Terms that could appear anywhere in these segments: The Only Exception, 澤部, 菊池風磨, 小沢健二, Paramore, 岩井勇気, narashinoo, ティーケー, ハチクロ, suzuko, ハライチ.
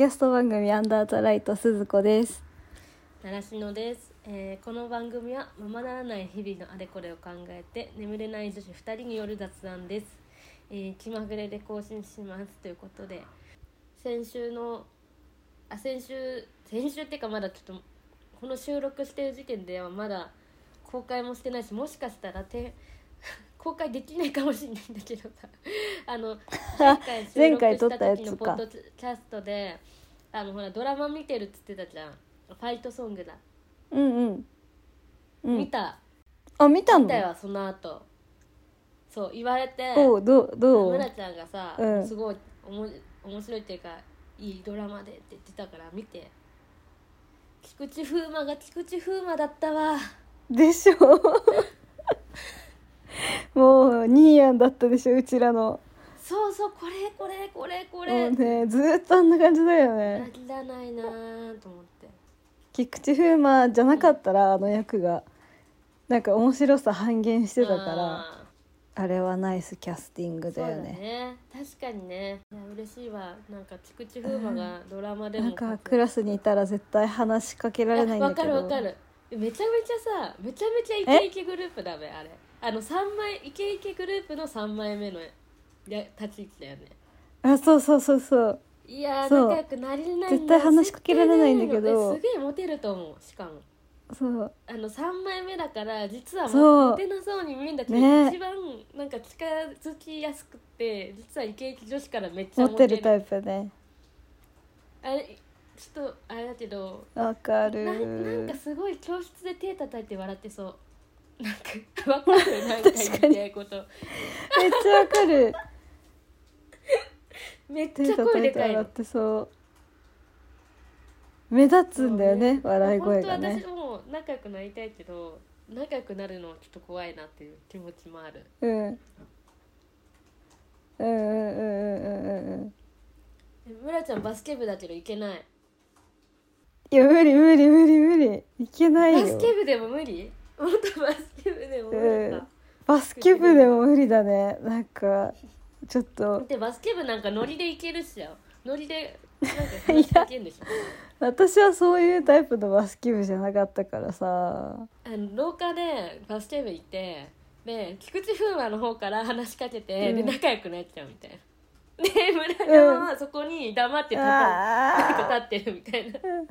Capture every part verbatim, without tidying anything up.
キャスト番組アンダーザライト鈴子です。習志野です、えー、この番組はままならない日々のあれこれを考えて眠れない女子ふたりによる雑談です、えー、気まぐれで更新しますということで、先週のあ先週先週っていうかまだちょっとこの収録してる時点ではまだ公開もしてないし、もしかしたらて公開できないかもしれないんだけどさあの前回収録した時のポッドキャストであのほらドラマ見てるっつってたじゃん。ファイトソングだ。うんうん、うん、見た。あ、見たの。見たよ。その後そう言われて、おどうどうムラちゃんがさ、うん、すごいおも面白いっていうかいいドラマでって言ってたから見て、菊池風磨が菊池風磨だったわでしょもうニーアンだったでしょ、うちらの。そうそう、これこれこれこれ、もうねずっとあんな感じだよね。飽きらないなと思って。菊池風磨じゃなかったら、うん、あの役がなんか面白さ半減してたから、あれはナイスキャスティングだよ ね, そうだね。確かにね。いや嬉しいわ、なんか菊池風磨がドラマでも、うん、なんかクラスにいたら絶対話しかけられないんだけど。わかるわかる。めちゃめちゃさ、めちゃめちゃイケイケグループだべあれ。あのさんまいイケイケグループのさんまいめのや立ち位置だよね。あ、そうそうそうそう。いやー仲良くなれないんだ、絶対話しかけられないんだけど、すげえモテると思う。しかもそうあのさんまいめだから実はモテなそうに見えるんだけど、ね、一番なんか近づきやすくて実はイケイケ女子からめっちゃモテるタイプね。あれちょっとあれだけどわかる。 な, なんかすごい教室で手叩いて笑ってそうなんかわかるなんか言いたいことめっちゃわかるめっちゃ声でかいのってそう目立つんだよ ね, ね笑い声がね。本当私も仲良くなりたいけど仲良くなるのはちょっと怖いなっていう気持ちもある。うんうんうんうんうんうんうん。ムラちゃんバスケ部だけどいけない。いや無理無理無理無理いけないよ。バスケ部でも無理。本当バスケ部でも無理だ、うん、バスケ部でも無理だね。なんかちょっとでバスケ部なんかノリでいけるっしょ。ノリでなんか話しかけるんでしょ私はそういうタイプのバスケ部じゃなかったからさ。あの廊下でバスケ部いてで菊池風磨の方から話しかけて、うん、で仲良くなっちゃうみたいな。で村ちゃんはそこに黙って立ってるみたいな、うん、あ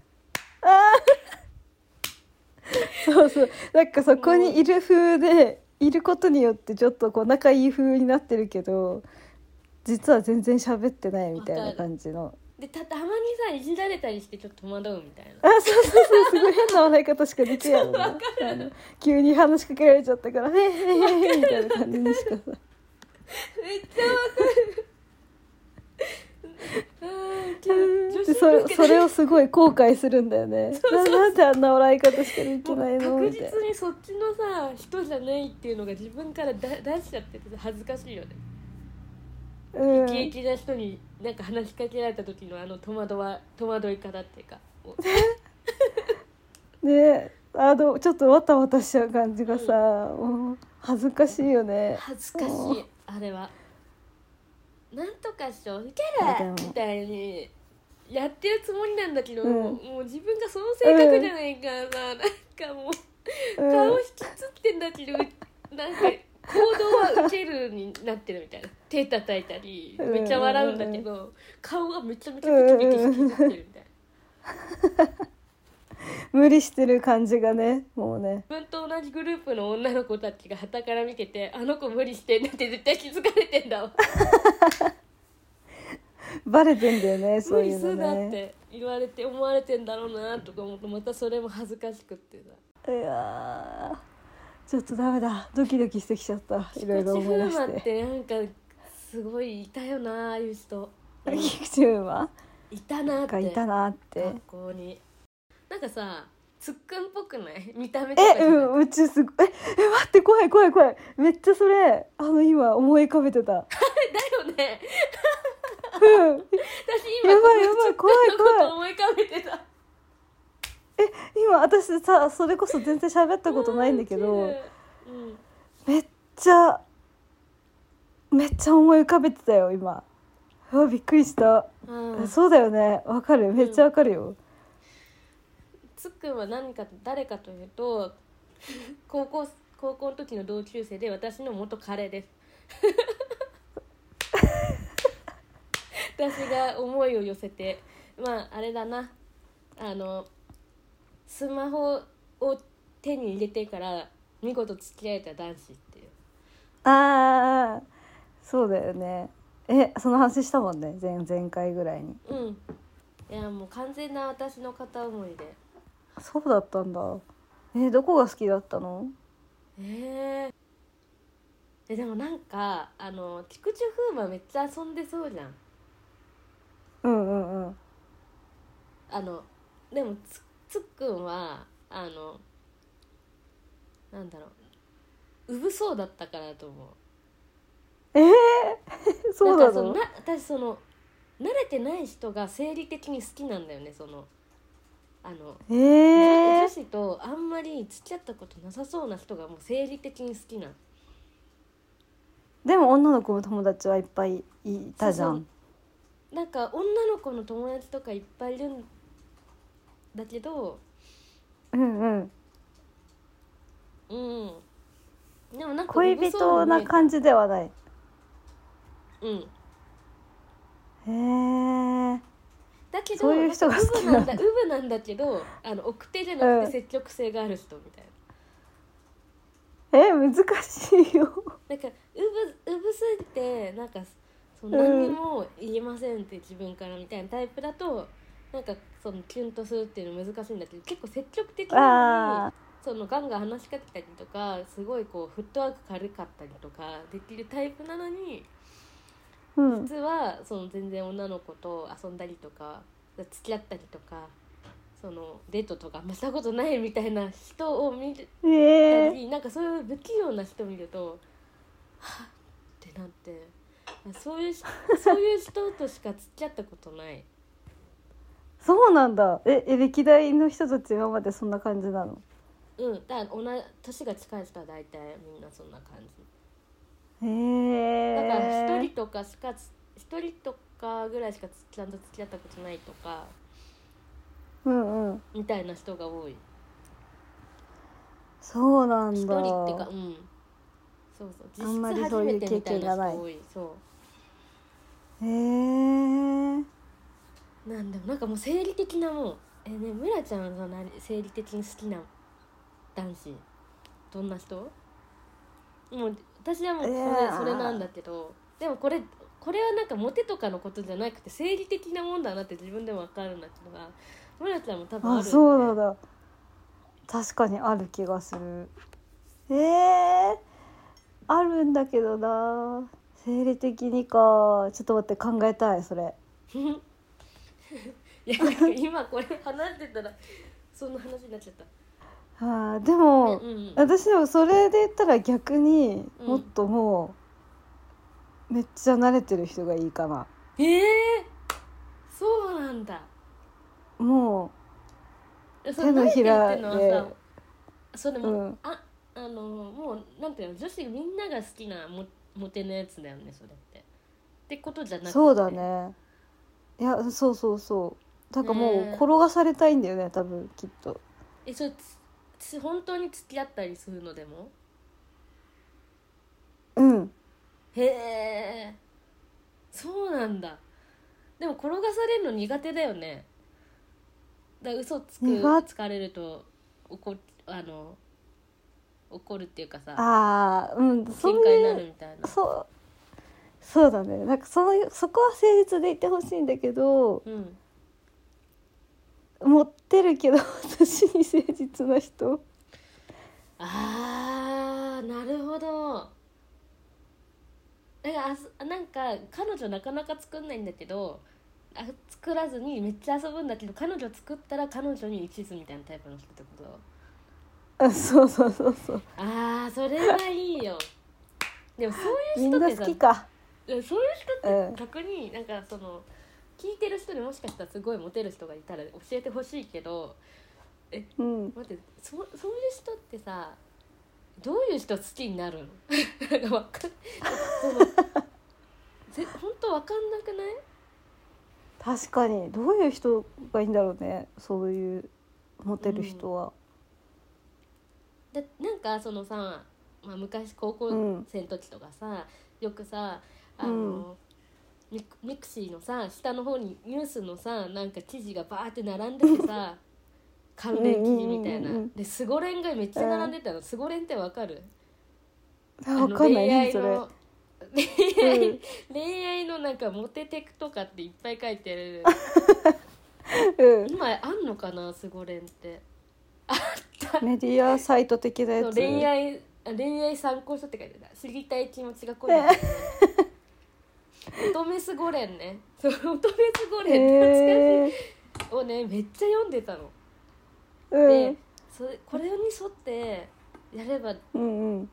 そうそう、なんかそこにいる風でいることによってちょっとこう仲いい風になってるけど実は全然喋ってないみたいな感じので た, たまにさいじられたりしてちょっと戸惑うみたいな。あそうそうそう、すごい変な笑い方しかできない、ね、急に話しかけられちゃったからへへへへみたいな感じにしかさ。めっちゃわかるで そ, それをすごい後悔するんだよねそうそうそう、 な, なんであんな笑い方しかできないの。確実にそっちのさ人じゃないっていうのが自分からだ出しちゃってて恥ずかしいよね。イケイケな人になんか話しかけられた時のあの戸惑わ戸惑い方っていうかね、あのちょっとわたわたしちゃう感じがさ、うん、恥ずかしいよね。恥ずかしい。あれはなんとかしよういけるみたいにやってるつもりなんだけど、うん、もう自分がその性格じゃないからさ、うん、なんかもう、うん、顔引きつってんだけどなんか行動はウケるになってるみたいな。手叩いたりめっちゃ笑うんだけど、うんうんうん、顔がめちゃめちゃビキビキ引きつってるみたいな、うんうん、無理してる感じがね。もうね自分と同じグループの女の子たちが傍から見ててあの子無理してんだって絶対気づかれてんだわバレてんだよねそういうのね。無理するなって言われて思われてんだろうなとか思うとまたそれも恥ずかしくってさ。いやちょっとダメだ、ドキドキしてきちゃった。いろいろ思い出して。菊池風磨ってなんかすごいいたよなあいう人。菊池風磨いたなって、いたなって学校に。なんかさツックンっぽくない見た目とか。え、うん、うちすごい え, え待って怖い怖い怖い。めっちゃそれあの今思い浮かべてただよねうん、私今やばいやばい怖い怖い思い浮かべてた。え今私さそれこそ全然喋ったことないんだけど、うん、めっちゃめっちゃ思い浮かべてたよ今。あ、びっくりした、うん、そうだよね、わかる、めっちゃわかるよ、うん、つっくんは何か誰かというと高校、高校の時の同級生で私の元彼です私が思いを寄せて、まああれだな、あのスマホを手に入れてから見事付き合えた男子っていう。ああ、そうだよね。え、その話したもんね、前前回ぐらいに。うん、いやもう完全な私の片思いで。そうだったんだ。え、どこが好きだったの？えー、えでもなんかあの菊池風磨めっちゃ遊んでそうじゃん。うんうんうん。あのでもつ、つっくんはあのなんだろう、うぶそうだったからだと思う。えー、そうなの？なんかそのな、私その慣れてない人が生理的に好きなんだよね、そのあの、えー、女子とあんまり付き合ったことなさそうな人がもう生理的に好きな。でも女の子の友達はいっぱいいたじゃん。そうそう、なんか女の子の友達とかいっぱいいるんだけど、うんうんうん、でもなんか恋人な感じではない。うんへー、だけどそういう人が好きなんだ。ウブなんだけど、あの奥手じゃなくて積極性がある人みたいな、うん、え難しいよ。なんかウブ、ウブすぎてなんかその何にも言えませんって自分からみたいなタイプだと、なんかそのキュンとするっていうの難しいんだけど、結構積極的なのにそのガンガン話しかけたりとか、すごいこうフットワーク軽かったりとかできるタイプなのに、うん、実はその全然女の子と遊んだりとか付き合ったりとかそのデートとかしたことないみたいな人を見るたり、えー、なんかそういう不器用な人見るとはぁってなって、そういう、そういう人としか付き合ったことないそうなんだ。え、歴代の人たち今までそんな感じなの？うん、だから同じ年が近い人は大体みんなそんな感じ。へえ。だから一人とかしか一人とかぐらいしかちゃんと付き合ったことないとか、うんうん、みたいな人が多い。そうなんだ。一人ってか、うん、そうそう、実質初めてみたいな人が多い。そう。へえ。なんだろう、なんかもう生理的なもん。えね、むらちゃんは何、生理的に好きな男子どんな人？もう私はもうそれ、えー、それなんだけど、でもこれこれはなんかモテとかのことじゃなくて生理的なもんだなって自分でも分かるんだけどが、むらちゃんも多分あるんで。あ、そうなんだ。確かにある気がする。えー、あるんだけどな。生理的にか、ちょっと待って、考えたいそれ。いや今これ話してたらそんな話になっちゃった。はあ、でも、うんうん、私でもそれで言ったら逆にもっともう、うん、めっちゃ慣れてる人がいいかな。ええー、そうなんだ。もう手のひらで、それも、うん、あ、あのもうなんていうの、女子みんなが好きなモ、モテのやつだよね、それって。ってことじゃなくて。そうだね。いや、そうそうそう。だからもう転がされたいんだよね、多分きっと。え、それ。本当に付き合ったりするのでも？うん。へえ。そうなんだ。でも転がされるの苦手だよね。だから嘘つく、つかれると怒、あの怒るっていうかさ、ああ、うん、喧嘩になるみたいな。そう、そうだね。なんかそのそこは誠実でいてほしいんだけど。うん。持ってるけど私に誠実な人。あー、なるほど。なんか彼女なかなか作んないんだけど、あ、作らずにめっちゃ遊ぶんだけど、彼女作ったら彼女に一途みたいなタイプの人ってこと。あ、そうそうそうそう。あー、それはいいよでもそういう人ってさ、みんな好きか。そういう人って逆になんかその、うん、聞いてる人にもしかしたらすごいモテる人がいたら教えてほしいけど、え、うん、待って、そ、そういう人ってさ、どういう人好きになるの？なんか分かんない。ぜ本当分かんなくない？確かにどういう人がいいんだろうね、そういうモテる人は、うん、だなんかそのさ、まあ、昔高校生の時とかさ、うん、よくさあの、うん、ミクシーのさ下の方にニュースのさなんか記事がバーって並んでてさ関連記事みたいな、うんうんうん、でスゴレンがめっちゃ並んでたの、えー、スゴレンってわかる？わかんないねそれ。恋愛、うん、恋愛のなんかモテテクとかっていっぱい書いてる、うん、今あんのかなスゴレンって。あったメディアサイト的なやつ、恋愛、恋愛参考書って書いてた。知りたい気持ちが濃い、ね、乙女スゴレンね、乙女スゴレン、懐かしい、えー、をねめっちゃ読んでたの、うん、でそれこれに沿ってやれば、うんうん、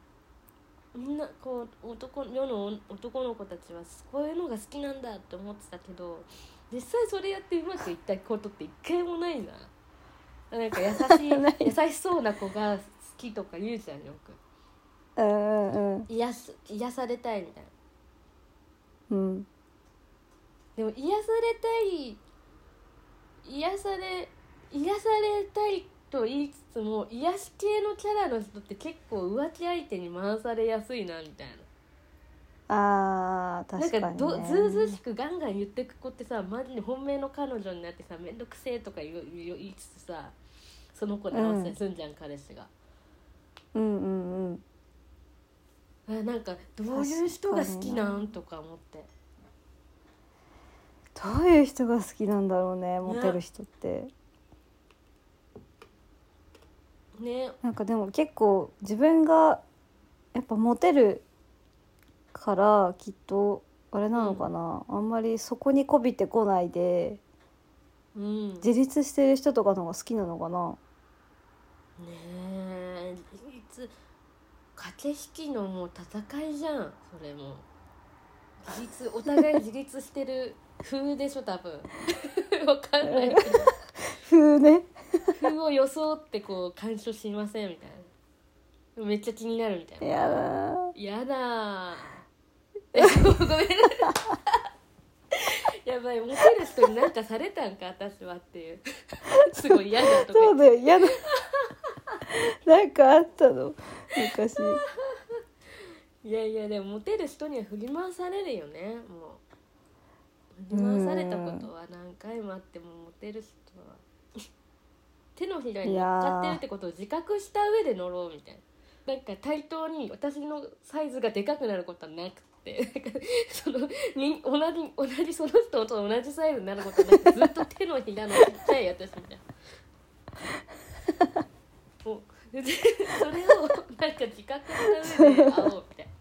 みんなこう男世の男の子たちはこういうのが好きなんだって思ってたけど、実際それやってうまくいったことって一回もないな。なんか優しい優しそうな子が好きとか言うじゃんよく、うんうん、癒す、癒されたいみたいな、うん、でも癒されたい癒され癒されたいと言いつつも癒し系のキャラの人って結構浮気相手に回されやすいなみたいな。あー確かにね、なんかずうずうしくガンガン言ってく子ってさ、マジで本命の彼女になってさめんどくせえとか 言, 言いつつさその子で直したりすんじゃん、うん、彼氏が、うんうんうん、なんかどういう人が好きなんとか思って、どういう人が好きなんだろうねモテる人ってね。なんかでも結構自分がやっぱモテるからきっとあれなのかな、うん、あんまりそこにこびてこないで、うん、自立してる人とかの方が好きなのかなね。え自立、駆け引きのもう戦いじゃんそれも。自立、お互い自立してる風でしょ多分わかんないけど風ね風を装ってこう干渉しませんみたいな、めっちゃ気になるみたいな。やだやだえごめんやばい、モテる人に何かされたんか私はっていうすごい嫌だとか。そうだよ嫌だなんかあったの昔いやいやでもモテる人には振り回されるよね。もう振り回されたことは何回もあってもモテる人は手のひらに乗っかってるってことを自覚した上で乗ろうみたいな。なんか対等に私のサイズがでかくなることはなくて、なんかそのに 同, じ同じその人と同じサイズになることはなくて、ずっと手のひらのちっちゃい私みたいなおそれをなんか自覚した上で会おうみたいな、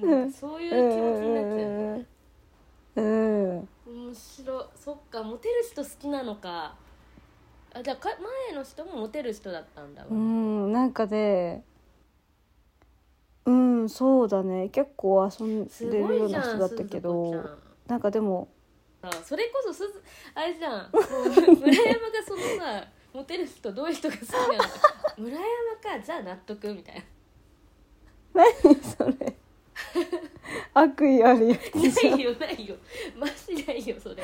うん、なんかそういう気持ちになっちゃうね。うん、面白い。そっかモテる人好きなのか。あじゃあか前の人もモテる人だったんだわ。うんなんかね、うんそうだね、結構遊んでるような人だったけど、なんかでもあそれこそすずあれじゃん村山がそのさモテる人どういう人が好きなのか村山かじゃあ納得みたいな。何それ悪意あるやつじゃん。ないよないよマジないよそれ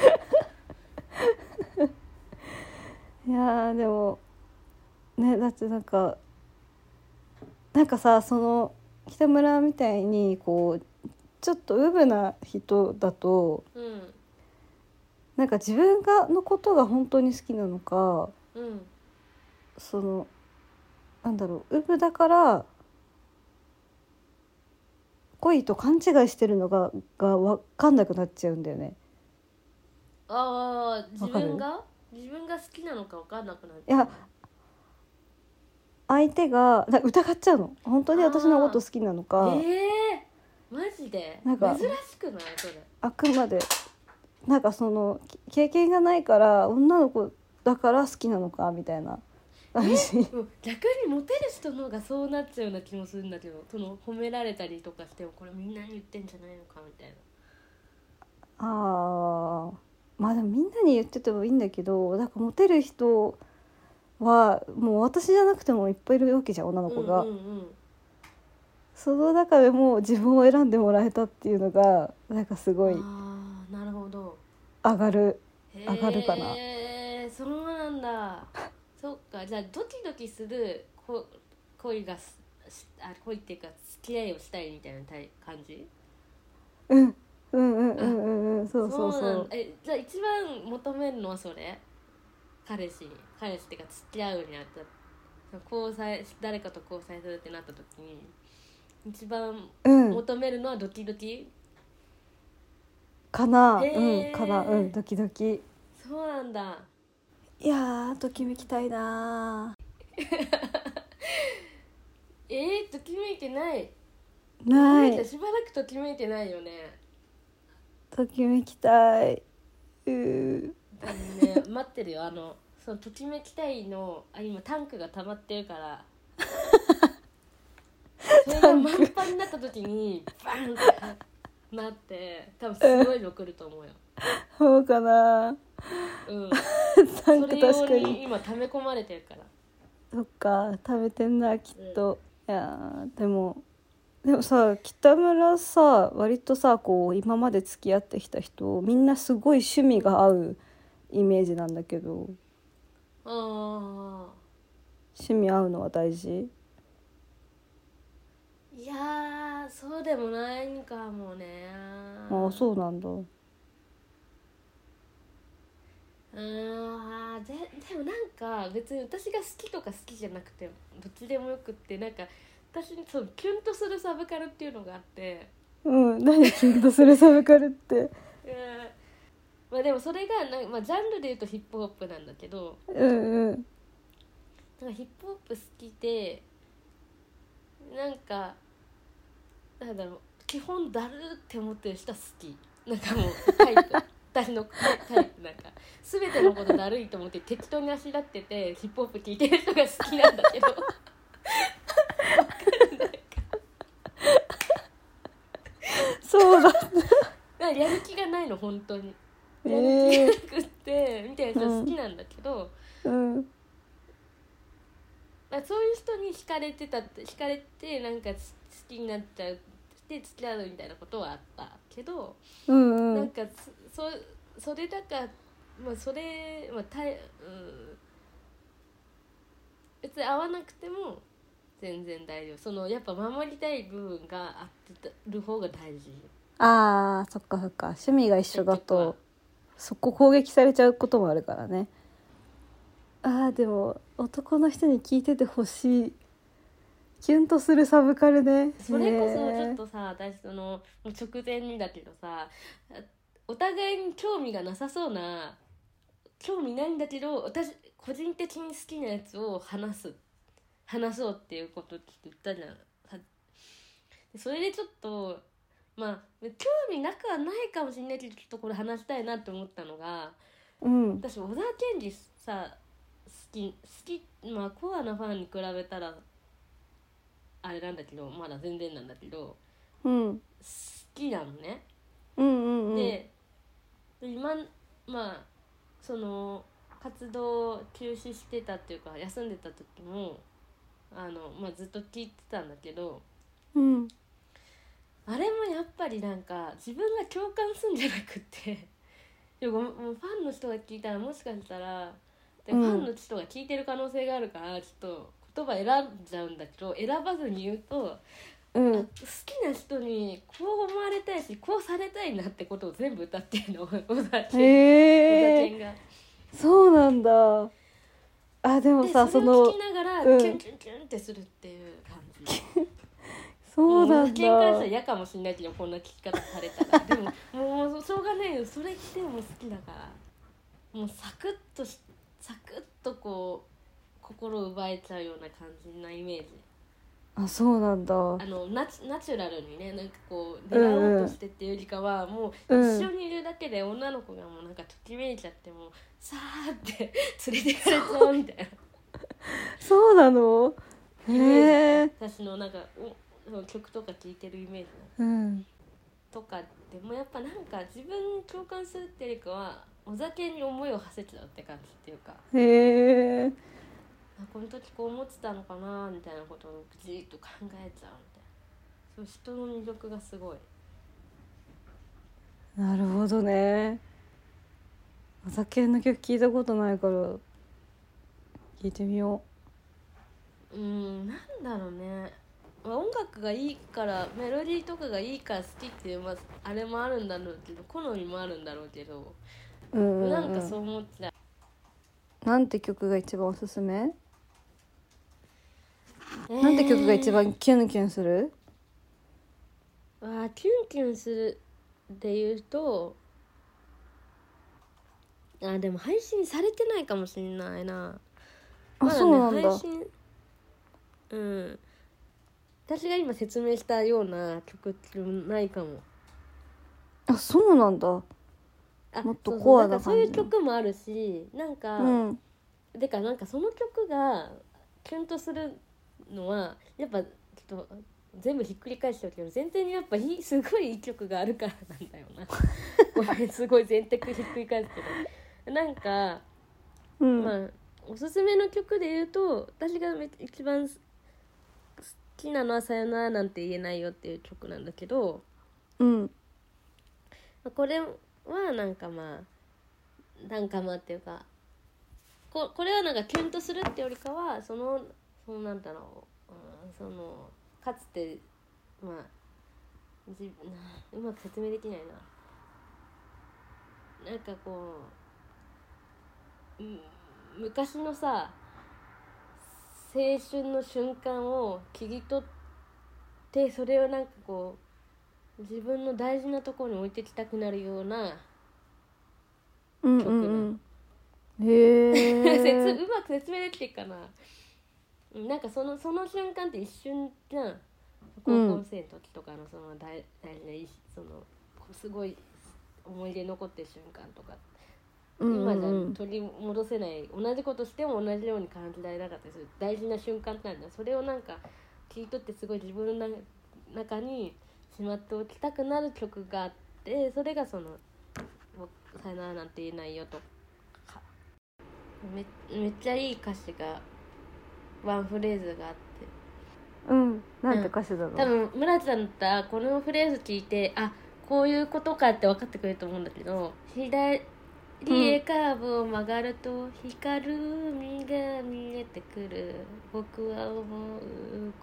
いやでもね、だってなんかなんかさその北村みたいにこうちょっとウブな人だと、うん、なんか自分がのことが本当に好きなのか、うん、そのなんだろうウブだから恋と勘違いしてるのがが分かんなくなっちゃうんだよね。ああ自分が自分が好きなのか分かんなくなっちゃう。いや相手がなんか疑っちゃうの、本当に私のこと好きなのか。えー、マジでなんか珍しくないそれ。あくまでなんかその経験がないから女の子だから好きなのかみたいな。え逆にモテる人の方がそうなっちゃうような気もするんだけど、その褒められたりとかしてもこれみんなに言ってんじゃないのかみたいな。あまあでもみんなに言っててもいいんだけど、なんかモテる人はもう私じゃなくてもいっぱいいるわけじゃん女の子が、うんうんうん、その中でも自分を選んでもらえたっていうのがなんかすごい上がる上がるかな。そうなんだそっか、じゃあドキドキする恋があ恋っていうか付き合いをしたいみたいな感じ？うんうんうんうんうんうんそうそうそう。そうなんだ。え、じゃあ一番求めるのはそれ？彼氏に彼氏っていうか付き合うになった交際誰かと交際するってなった時に一番求めるのはドキドキ、うん、かな、うんかな、うんドキドキ。そうなんだ。いやときめきたいなえー、ときめいてないないしばらくときめいてないよね。ときめきたいうーあのね待ってるよあのそのときめきたいのあ今タンクが溜まってるからそれが満帆になった時にバンってなって多分すごいの来ると思うよ。そうかなうんタンク確かにそれ用に今溜め込まれてるから。そっか食べてんなきっと、うん、いやでもでもさ北村さ割とさこう今まで付き合ってきた人みんなすごい趣味が合うイメージなんだけど、あ趣味合うのは大事？いやそうでもないんかもね。ああそうなんだ。あで, でもなんか別に私が好きとか好きじゃなくてどっちでもよくって、なんか私にそのキュンとするサブカルっていうのがあって、うん何キュンとするサブカルってうん、まあ、でもそれがなんか、まあ、ジャンルでいうとヒップホップなんだけど、うんうん、なんかヒップホップ好きでなんかなんだろう基本だるって思ってる人は好き、なんかもうタイプ私のタイプなんか全てのことだるいと思って適当にあしらっててヒップホップ聴いてる人が好きなんだけどわかんないかそうだなんかやる気がないの本当にやる気がなくって、えー、みたいな人好きなんだけど、うんうん、まあ、そういう人に惹かれてたって惹かれてなんか好きになっちゃうで付き合うみたいなことはあったけど、うんうん、なんか そ, それだから、まあ、それ、まあたいうん、別に合わなくても全然大丈夫。そのやっぱ守りたい部分があってる方が大事。あーそっかそっか、趣味が一緒だとそこ攻撃されちゃうこともあるからね。あーでも男の人に聞いててほしいキュンとするサブカルね。それこそちょっとさ、私その直前にだけどさ、お互いに興味がなさそうな、興味ないんだけど私個人的に好きなやつを話す話そうっていうことって言ったじゃん。それでちょっとまあ興味なくはないかもしれないけどちょっとこれ話したいなって思ったのが、うん、私小沢健二さ好き好きまあコアなファンに比べたらあれなんだけどまだ全然なんだけど、うん、好きなのね、うんうんうん、で今まあその活動を休止してたっていうか休んでた時もあの、まあ、ずっと聞いてたんだけど、うん、あれもやっぱりなんか自分が共感するんじゃなくてファンの人が聞いたらもしかしたらで、うん、ファンの人が聞いてる可能性があるからちょっと言葉選んじゃうんだけど選ばずに言うと、うん、好きな人にこう思われたいしこうされたいなってことを全部歌ってるの小田健、えー、がそうなんだ。あでもさでそれを聞きながら、うん、キュンキュンキュンってするっていう感じそうなんだ。喧嘩したら嫌かもしれないけどこんな聞き方されたらでももうしょうがないよそれってもう好きだからもうサクッとサクッとこう心を奪えちゃうような感じなイメージ。あ、そうなんだ。あの ナ, ナチュラルにね、なんかこう狙おうとしてっていうよりかは、うん、もう一緒にいるだけで女の子がもうなんかときめいちゃってもうさーって連れてかれそうみたいな。そうなの？へえ。私のなんかお曲とか聴いてるイメージ。うん。とかでもやっぱなんか自分に共感するっていうよりかはお酒に思いを馳せちゃうって感じっていうか。へえ。この時こう思ってたのかなみたいなことをじーっと考えちゃうみたいそう、人の魅力がすごい。なるほどね。マザケンの曲聞いたことないから聞いてみよう。うん、なんだろうね、まあ、音楽がいいからメロディーとかがいいから好きっていう、まあ、あれもあるんだろうけど、好みもあるんだろうけど、うんうんうん、なんかそう思ってた。なんて曲が一番おすすめ？えー、なんて曲が一番キュンキュンする？わ、キュンキュンするでいうと、あ、でも配信されてないかもしれないな。あ、まだね、そうなんだ。配信、うん。私が今説明したような曲ってないかも。あ、そうなんだ。あ、もっとコアな感じ。そういう曲もあるし、なんか、うん、でかなんかその曲がキュンとするのはやっぱちょっと全部ひっくり返しておけど、前提にやっぱりすごいいい曲があるからなんだよな。これすごい全体ひっくり返すけど、なんか、うん、まあおすすめの曲で言うと、私が一番好きなのはさよならなんて言えないよっていう曲なんだけど、うん、これはなんかまあなんかまあっていうか、 こ, これはなんかキュンとするってよりかは、そのそのなんだろう、うん、そのかつてまあ自うまく説明できないな、なんかこう、うん、昔のさ青春の瞬間を切り取って、それをなんかこう自分の大事なところに置いてきたくなるような曲な、うんうん、へえうまく説明できてるかな。なんかそのその瞬間って一瞬じゃん、高校生の時とかのその大大事な、そのすごい思い出残ってる瞬間とか、うんうん、今じゃ取り戻せない、同じことしても同じように感じられなかったりする大事な瞬間なんだ。それをなんか聞いとって、すごい自分の中にしまっておきたくなる曲があって、それがそのさよならなんて言えないよとか、 め, めっちゃいい歌詞がワンフレーズがあって、うん、なんて歌詞だろう、うん、多分村ちゃんだったらこのフレーズ聞いて、あ、こういうことかって分かってくれると思うんだけど、左へカーブを曲がると光る海が見えてくる、僕は思う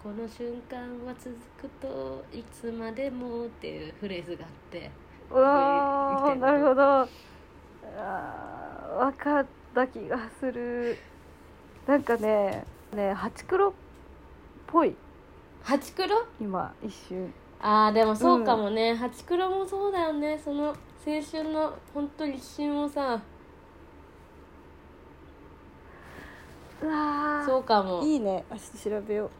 この瞬間は続くといつまでもっていうフレーズがあって、うわー、なるほど、分かった気がする。なんかね、ね、ハチクロっぽい。ハチクロ？今一瞬。あー、でもそうかもね、うん、ハチクロもそうだよね。その青春の本当一瞬をさ、うわ、そうかも。いいね、明日調べよう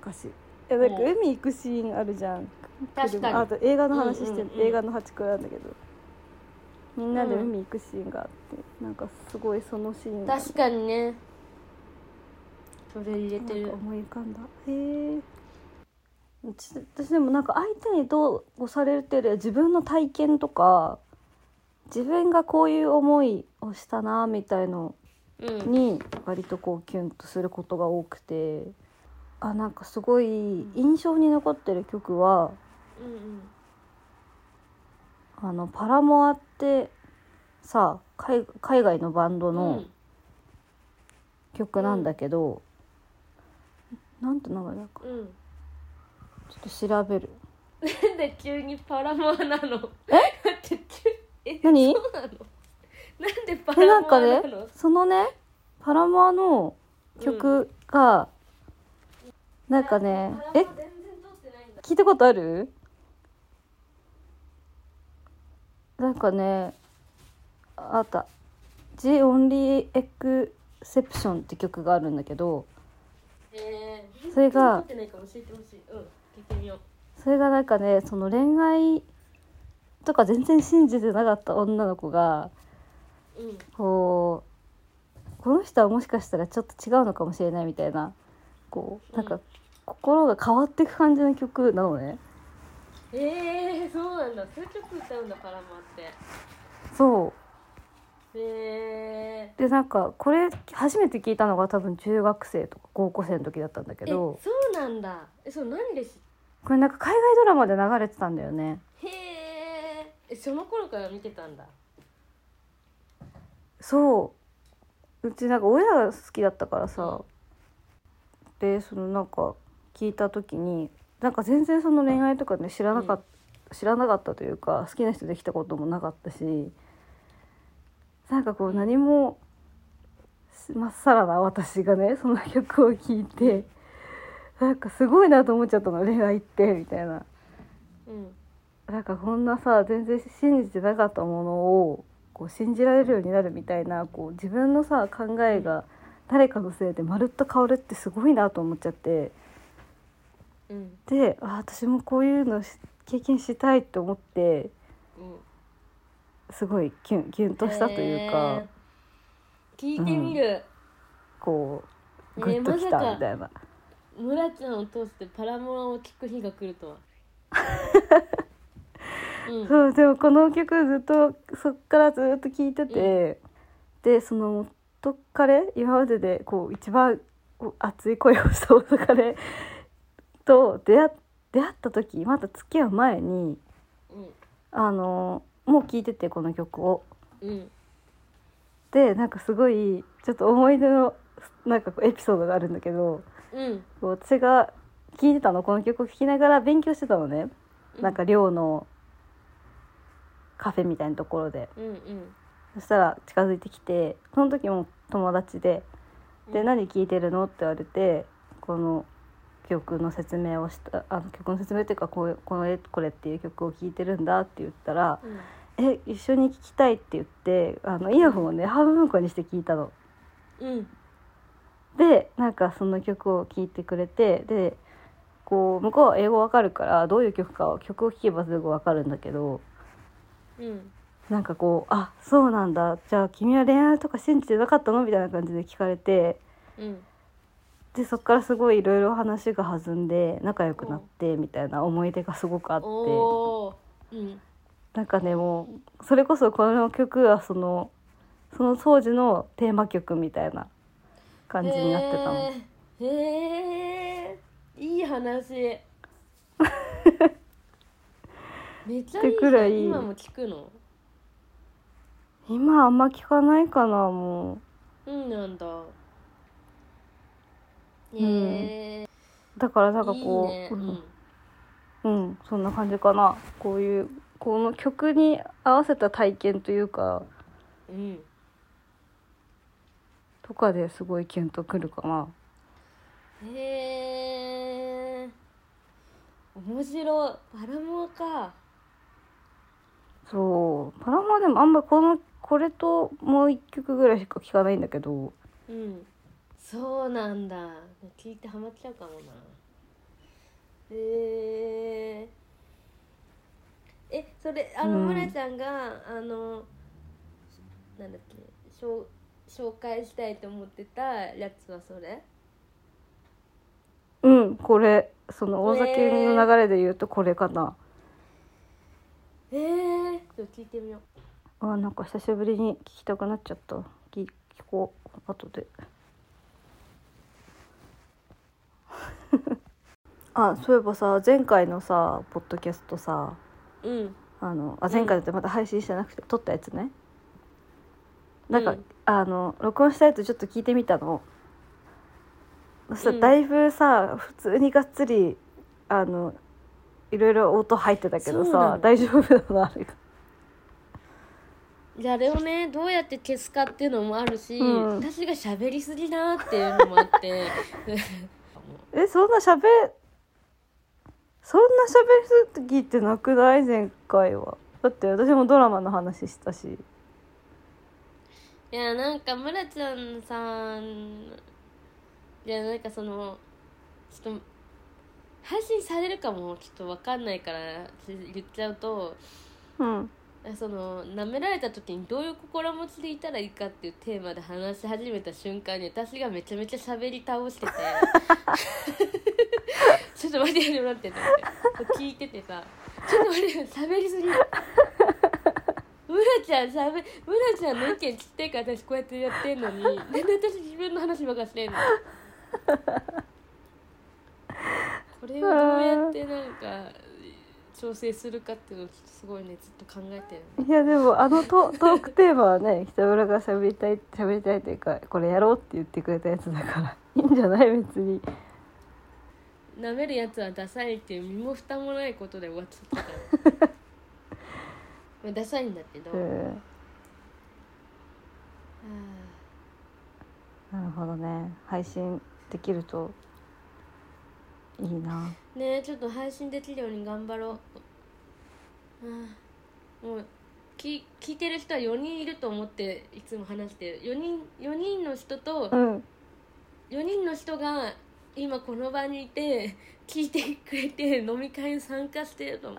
歌詞。いや、なんか海行くシーンあるじゃん。確かに。あと映画の話してる、うんうんうん、映画のハチクロなんだけど、みんなで海行くシーンがあって、うん、なんかすごいそのシーンが確かにね、それ入れてる。なんか思い浮かんだ。へー。私でもなんか相手にどうされるっていうよりは、自分の体験とか自分がこういう思いをしたなみたいのに割とこうキュンとすることが多くて、あ、なんかすごい印象に残ってる曲は、あのパラモアってさ、海外のバンドの曲なんだけど、なんて名前だっけ、ちょっと調べる。なんで急にパラモアなの？え？え、何？そうなの？なんでパラモアなの？なんかね、そのね、パラモアの曲が、うん、なんかね、え？え？聞いたことある？なんかね、あった。The Only Exception って曲があるんだけど、えー、それが。それがなんかね、その恋愛とか全然信じてなかった女の子が、うん、こうこの人はもしかしたらちょっと違うのかもしれないみたいな、こうなんか心が変わっていく感じの曲なのね。うん、えー、そうなんだ。そういう曲歌うんだ、パラマって。そう。へえー。でなんかこれ初めて聞いたのが多分中学生とか高校生の時だったんだけど。え、そうなんだ。え、それ何で知っこれなんか海外ドラマで流れてたんだよね。へえ、その頃から見てたんだ。そう、うちなんか親が好きだったからさ、でそのなんか聞いた時になんか全然その恋愛とかね知らなかった、うん、知らなかったというか好きな人できたこともなかったし、なんかこう何もまっさらな私がねその曲を聴いてなんかすごいなと思っちゃったの、恋愛ってみたいな、うん、なんかこんなさ全然信じてなかったものをこう信じられるようになるみたいな、こう自分のさ考えが誰かのせいでまるっと変わるってすごいなと思っちゃって、うん、であ私もこういうの経験したいと思って、うん、すごいキュンキュンとしたというか、聞いてみる、うん、こうグッときたみたいな、ね、ムラちゃんを通してパラモラを聴く日が来るとは、うん、そうでもこの曲ずっとそっからずっと聴いてて、うん、でその元彼今まででこう一番熱い恋をした元彼と出会、出会った時まだ付き合う前に、うん、あのもう聴いててこの曲を、うん、でなんかすごいちょっと思い出のなんかこうエピソードがあるんだけど、うん、私が聴いてたのこの曲を聴きながら勉強してたのね、うん、なんか寮のカフェみたいなところで、うんうん、そしたら近づいてきてその時も友達で、で、うん、何聴いてるのって言われてこの曲の説明をしたあの曲の説明っていうかこうこのこれっていう曲を聴いてるんだって言ったら、うん、え一緒に聴きたいって言ってあのイヤホンをね半分こにして聴いたの、うんでなんかその曲を聴いてくれて、でこう向こうは英語わかるからどういう曲かは曲を聴けばすぐわかるんだけど、うん、なんかこうあそうなんだじゃあ君は恋愛とか信じてなかったのみたいな感じで聞かれて、うん、でそっからすごいいろいろ話が弾んで仲良くなってみたいな思い出がすごくあって、うん、なんかねもうそれこそこの曲はそのその当時のテーマ曲みたいな感じになってたの。へえいい話めっちゃいいじゃん。今も聞くの？今あんま聞かないかなもう。うんなんだ。へえ、うん、だからなんかこういい、ねうん、うんそんな感じかな。こういうこの曲に合わせた体験というか。うん。とかですごいキュンとくるかな。へー面白い。パラモか。そうパラモでもあんまこのこれともう一曲ぐらいしか聴かないんだけど、うんそうなんだ。聴いてハマっちゃうかもな。へーえそれあの、うん、村ちゃんがあのなんだっけしょう紹介したいと思ってたやつはそれ？うん、これその大酒の流れで言うとこれかな。えー、ちょっと聞いてみよう。あ、なんか久しぶりに聞きたくなっちゃった。聞こう後で。あ、そういえばさ前回のさポッドキャストさ、うん、あのあ前回だってまた配信してなくて、うん、撮ったやつね。なんか、うん、あの録音したやつちょっと聞いてみたの。そしたらだいぶさ、うん、普通にがっつりあのいろいろ音入ってたけどさ大丈夫なのあれが。いやあれをねどうやって消すかっていうのもあるし、うん、私が喋りすぎなっていうのもあってえそんな喋そんな喋る時ってなくない？前回はだって私もドラマの話したし。いやなんか村ちゃんさんいやなんかそのちょっと配信されるかもちょっとわかんないから言っちゃうと、うん、その舐められた時にどういう心持ちでいたらいいかっていうテーマで話し始めた瞬間に私がめちゃめちゃ喋り倒しててちょっと待ってやめろってなって聞いててさちょっと待って喋りすぎるムラちゃんしゃべ、ムラちゃんの意見聞きたいから私こうやってやってんのになんで私自分の話ばっかしてんのこれをどうやってでなんか調整するかっていうのをすごいねずっと考えてる、ね、いやでもあの ト, トークテーマはね北村が喋りたい喋りたいというかこれやろうって言ってくれたやつだからいいんじゃない別に。なめるやつはダサいっていう身も蓋もないことで終わっちゃったからまあダサいんだけど、うん、あなるほどね。配信できるといいなねえ。ちょっと配信できるように頑張ろう。あもう聞いてる人はよにんいると思っていつも話してる。よにんよにんの人と、うん、よにんの人が今この場にいて聞いてくれて飲み会に参加してると思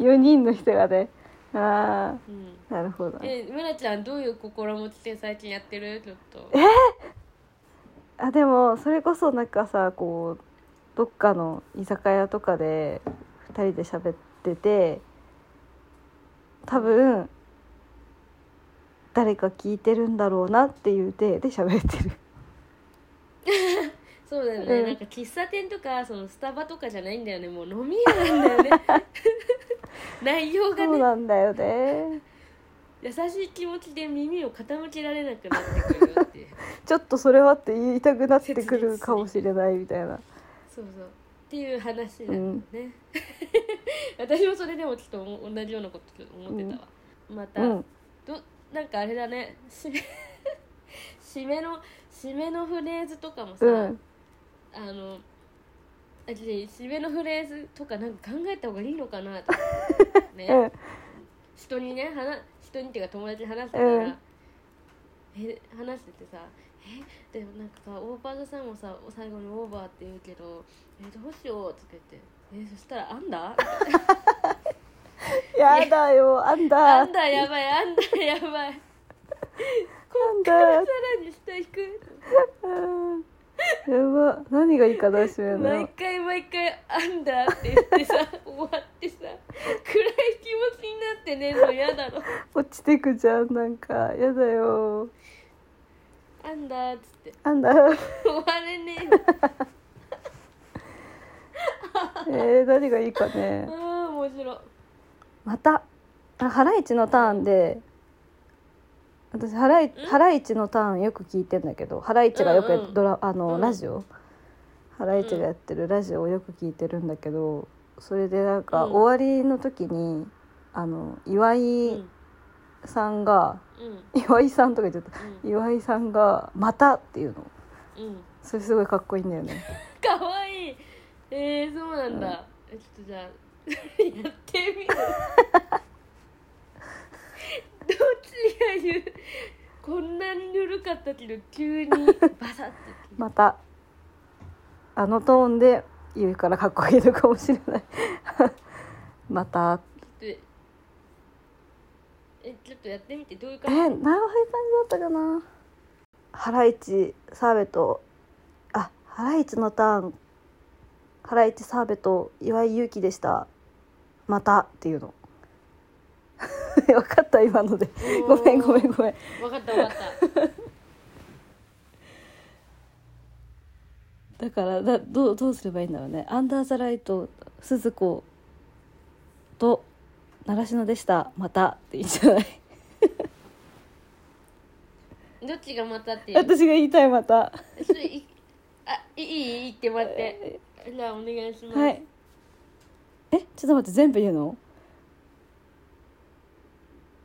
うよにんの人がね。ああ、うん、なるほど。えむらちゃんどういう心持ちで最近やってる？ちょっとえあでもそれこそなんかさこうどっかの居酒屋とかでふたりで喋ってて多分誰か聞いてるんだろうなっていう体で喋ってるそうだよね、うん、なんか喫茶店とかそのスタバとかじゃないんだよね。もう飲み屋なんだよね内容がねそうなんだよね優しい気持ちで耳を傾けられなくなってくるっていうちょっとそれはって言いたくなってくるかもしれないみたいなそうそうっていう話だよね、うん、私もそれでもちょっと同じようなこと思ってたわ、うん、また、うん、どなんかあれだね締めの締めのフレーズとかもさ、うん、あの私締めのフレーズとかなんか考えた方がいいのかなとかね、うん、人にね話人にっていうか友達に話してたら、うん、え話しててさえでもなんかさオーバーザさんもさ最後にオーバーって言うけどえどうしようとか言ってえそしたらアンダーやだよアンダーアンダーやばいアンダーやばいこっからさらに下行くやば何がいいかどうしような毎回毎回アンダーって言ってさ終わってさ暗い気持ちになってねもうやだろ落ちてくじゃんなんかやだよアンダーっつってアンダー終われねええー、何がいいかね。あ面白い。またハライチのターンで私ハライチのターンよく聞いてんだけどハライチがよく、うんうん、ドラあの、うん、ラジオハライチがやってるラジオをよく聞いてるんだけどそれでなんか、うん、終わりの時にあの岩井、うんさんが、うん、岩井さんとか言っちゃった、うん、岩井さんがまたっていうの、うん、それすごいかっこいいんだよねかわいい。えー、そうなんだ、うん、ちょっとじゃあやってみるどっちが言うこんなにぬるかったけど急にバサッてまたあのトーンで言うからかっこいいのかもしれないまたえちょっとやってみてどういう感じ？え、どういう感じだったかな。ハライチ澤部とあハライチのターンハライチ澤部と岩井勇気でしたまたっていうの分かった今のでごめんごめんごめん分かった分かっただからだ ど, どうすればいいんだろうね。アンダーザライト鈴子と習志野でしたまたって言いじゃないどっちがまたって私が言いたいまたそれいあいいいいって待ってじゃあお願いします、はい、えちょっと待って全部言うの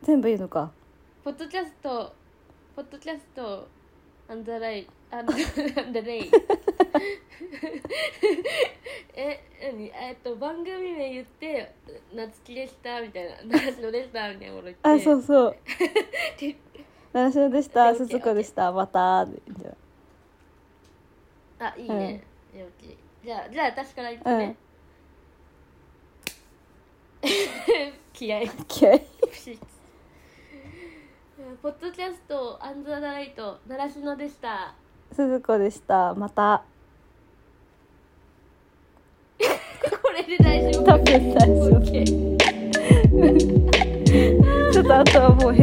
全部言うのか。ポッドキャストポッドキャストアンダーライアンダーレイえ、何えっと番組名言ってなつきでしたみたいな習志野でしたみたいなこと言ってあそうそう習志野でしたすずこでしたまたみたいなあいいね、うん、よきじゃあじゃあ私から言ってね、うん、気合い気合いポッドキャストアンダーライト習志野でしたすずこでしたまたこれで大丈夫多分大丈夫ちょっとあとはもう